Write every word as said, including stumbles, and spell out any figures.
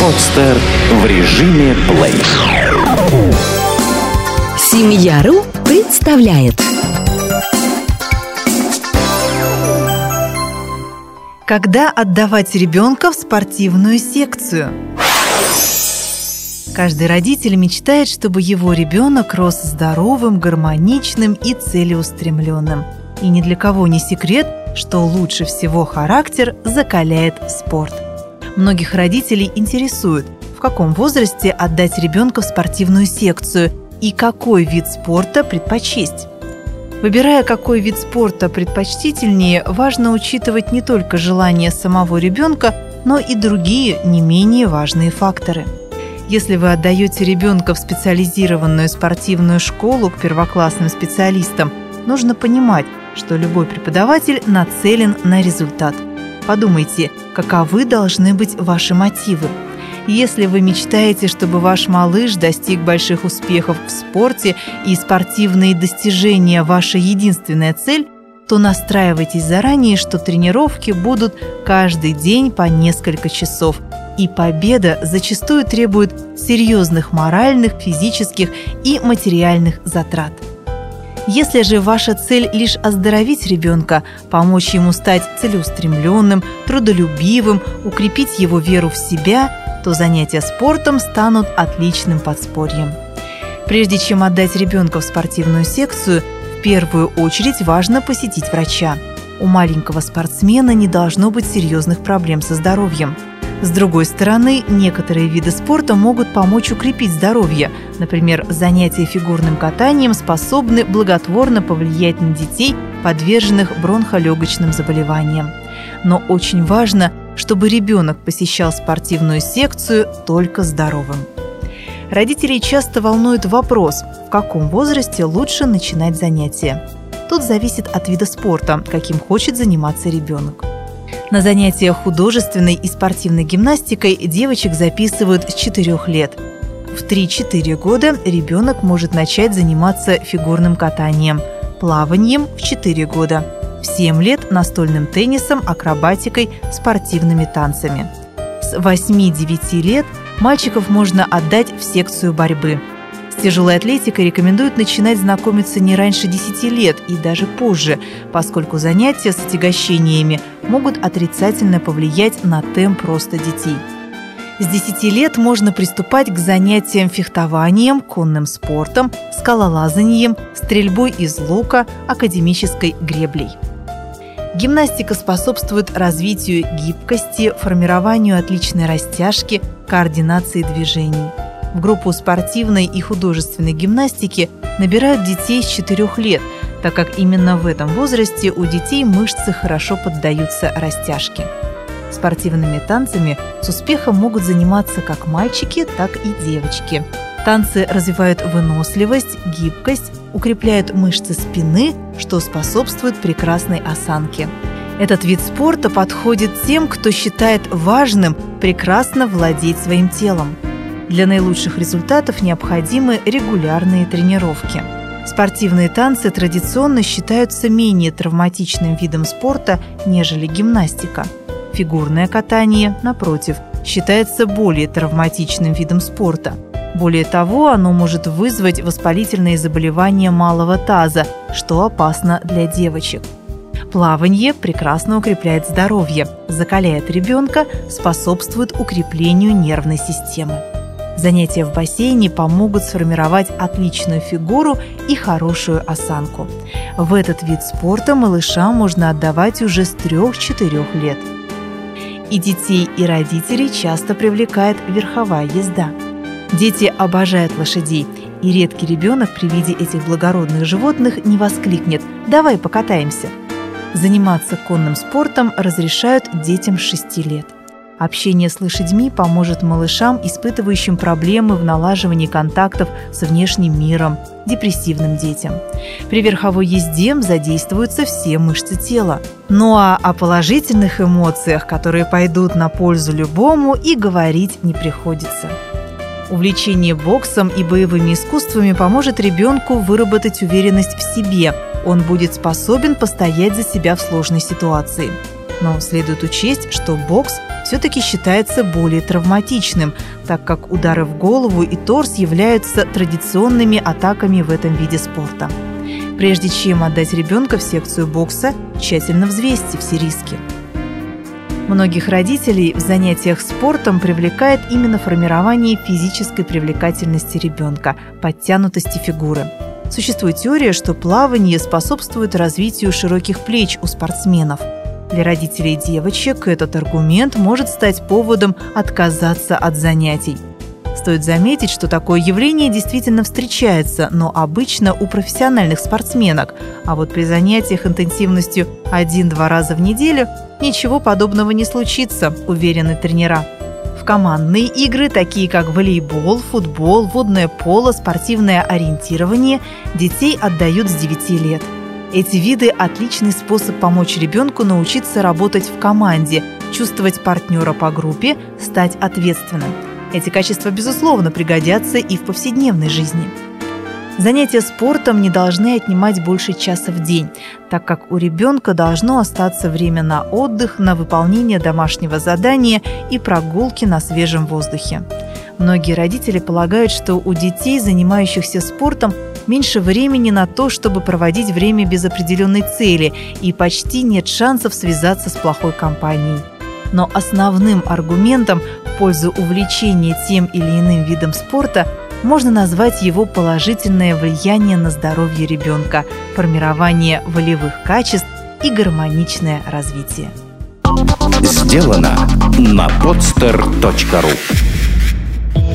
Подстер в режиме плей. Семья.ру представляет. Когда отдавать ребенка в спортивную секцию? Каждый родитель мечтает, чтобы его ребенок рос здоровым, гармоничным и целеустремленным. И ни для кого не секрет, что лучше всего характер закаляет спорт. Многих родителей интересует, в каком возрасте отдать ребенка в спортивную секцию и какой вид спорта предпочесть. Выбирая, какой вид спорта предпочтительнее, важно учитывать не только желание самого ребенка, но и другие не менее важные факторы. Если вы отдаете ребенка в специализированную спортивную школу к первоклассным специалистам, нужно понимать, что любой преподаватель нацелен на результат. Подумайте, каковы должны быть ваши мотивы. Если вы мечтаете, чтобы ваш малыш достиг больших успехов в спорте и спортивные достижения – ваша единственная цель, то настраивайтесь заранее, что тренировки будут каждый день по несколько часов. И победа зачастую требует серьезных моральных, физических и материальных затрат. Если же ваша цель лишь оздоровить ребенка, помочь ему стать целеустремленным, трудолюбивым, укрепить его веру в себя, то занятия спортом станут отличным подспорьем. Прежде чем отдать ребенка в спортивную секцию, в первую очередь важно посетить врача. У маленького спортсмена не должно быть серьезных проблем со здоровьем. С другой стороны, некоторые виды спорта могут помочь укрепить здоровье. Например, занятия фигурным катанием способны благотворно повлиять на детей, подверженных бронхолегочным заболеваниям. Но очень важно, чтобы ребенок посещал спортивную секцию только здоровым. Родителей часто волнует вопрос, в каком возрасте лучше начинать занятия. Тут зависит от вида спорта, каким хочет заниматься ребенок. На занятиях художественной и спортивной гимнастикой девочек записывают с четырёх лет. В три-четыре года ребенок может начать заниматься фигурным катанием, плаванием в четыре года, в семь лет настольным теннисом, акробатикой, спортивными танцами. С восьми-девяти лет мальчиков можно отдать в секцию борьбы. С тяжелой атлетикой рекомендуют начинать знакомиться не раньше десяти лет и даже позже, поскольку занятия с отягощениями могут отрицательно повлиять на темп роста детей. С десяти лет можно приступать к занятиям фехтованием, конным спортом, скалолазанием, стрельбой из лука, академической греблей. Гимнастика способствует развитию гибкости, формированию отличной растяжки, координации движений. В группу спортивной и художественной гимнастики набирают детей с четырёх лет, так как именно в этом возрасте у детей мышцы хорошо поддаются растяжке. Спортивными танцами с успехом могут заниматься как мальчики, так и девочки. Танцы развивают выносливость, гибкость, укрепляют мышцы спины, что способствует прекрасной осанке. Этот вид спорта подходит тем, кто считает важным прекрасно владеть своим телом. Для наилучших результатов необходимы регулярные тренировки. Спортивные танцы традиционно считаются менее травматичным видом спорта, нежели гимнастика. Фигурное катание, напротив, считается более травматичным видом спорта. Более того, оно может вызвать воспалительные заболевания малого таза, что опасно для девочек. Плавание прекрасно укрепляет здоровье, закаляет ребенка, способствует укреплению нервной системы. Занятия в бассейне помогут сформировать отличную фигуру и хорошую осанку. В этот вид спорта малыша можно отдавать уже с трёх-четырёх лет. И детей, и родителей часто привлекает верховая езда. Дети обожают лошадей, и редкий ребенок при виде этих благородных животных не воскликнет: «Давай покатаемся!». Заниматься конным спортом разрешают детям с шести лет. Общение с лошадьми поможет малышам, испытывающим проблемы в налаживании контактов с внешним миром, депрессивным детям. При верховой езде задействуются все мышцы тела. Ну а о положительных эмоциях, которые пойдут на пользу любому, и говорить не приходится. Увлечение боксом и боевыми искусствами поможет ребенку выработать уверенность в себе. Он будет способен постоять за себя в сложной ситуации. Но следует учесть, что бокс все-таки считается более травматичным, так как удары в голову и торс являются традиционными атаками в этом виде спорта. Прежде чем отдать ребенка в секцию бокса, тщательно взвесьте все риски. Многих родителей в занятиях спортом привлекает именно формирование физической привлекательности ребенка, подтянутости фигуры. Существует теория, что плавание способствует развитию широких плеч у спортсменов. Для родителей девочек этот аргумент может стать поводом отказаться от занятий. Стоит заметить, что такое явление действительно встречается, но обычно у профессиональных спортсменок. А вот при занятиях интенсивностью один-два раза в неделю ничего подобного не случится, уверены тренера. В командные игры, такие как волейбол, футбол, водное поло, спортивное ориентирование, детей отдают с девяти лет. Эти виды – отличный способ помочь ребенку научиться работать в команде, чувствовать партнера по группе, стать ответственным. Эти качества, безусловно, пригодятся и в повседневной жизни. Занятия спортом не должны отнимать больше часа в день, так как у ребенка должно остаться время на отдых, на выполнение домашнего задания и прогулки на свежем воздухе. Многие родители полагают, что у детей, занимающихся спортом, меньше времени на то, чтобы проводить время без определенной цели, и почти нет шансов связаться с плохой компанией. Но основным аргументом в пользу увлечения тем или иным видом спорта можно назвать его положительное влияние на здоровье ребенка, формирование волевых качеств и гармоничное развитие. Сделано на podster точка ru.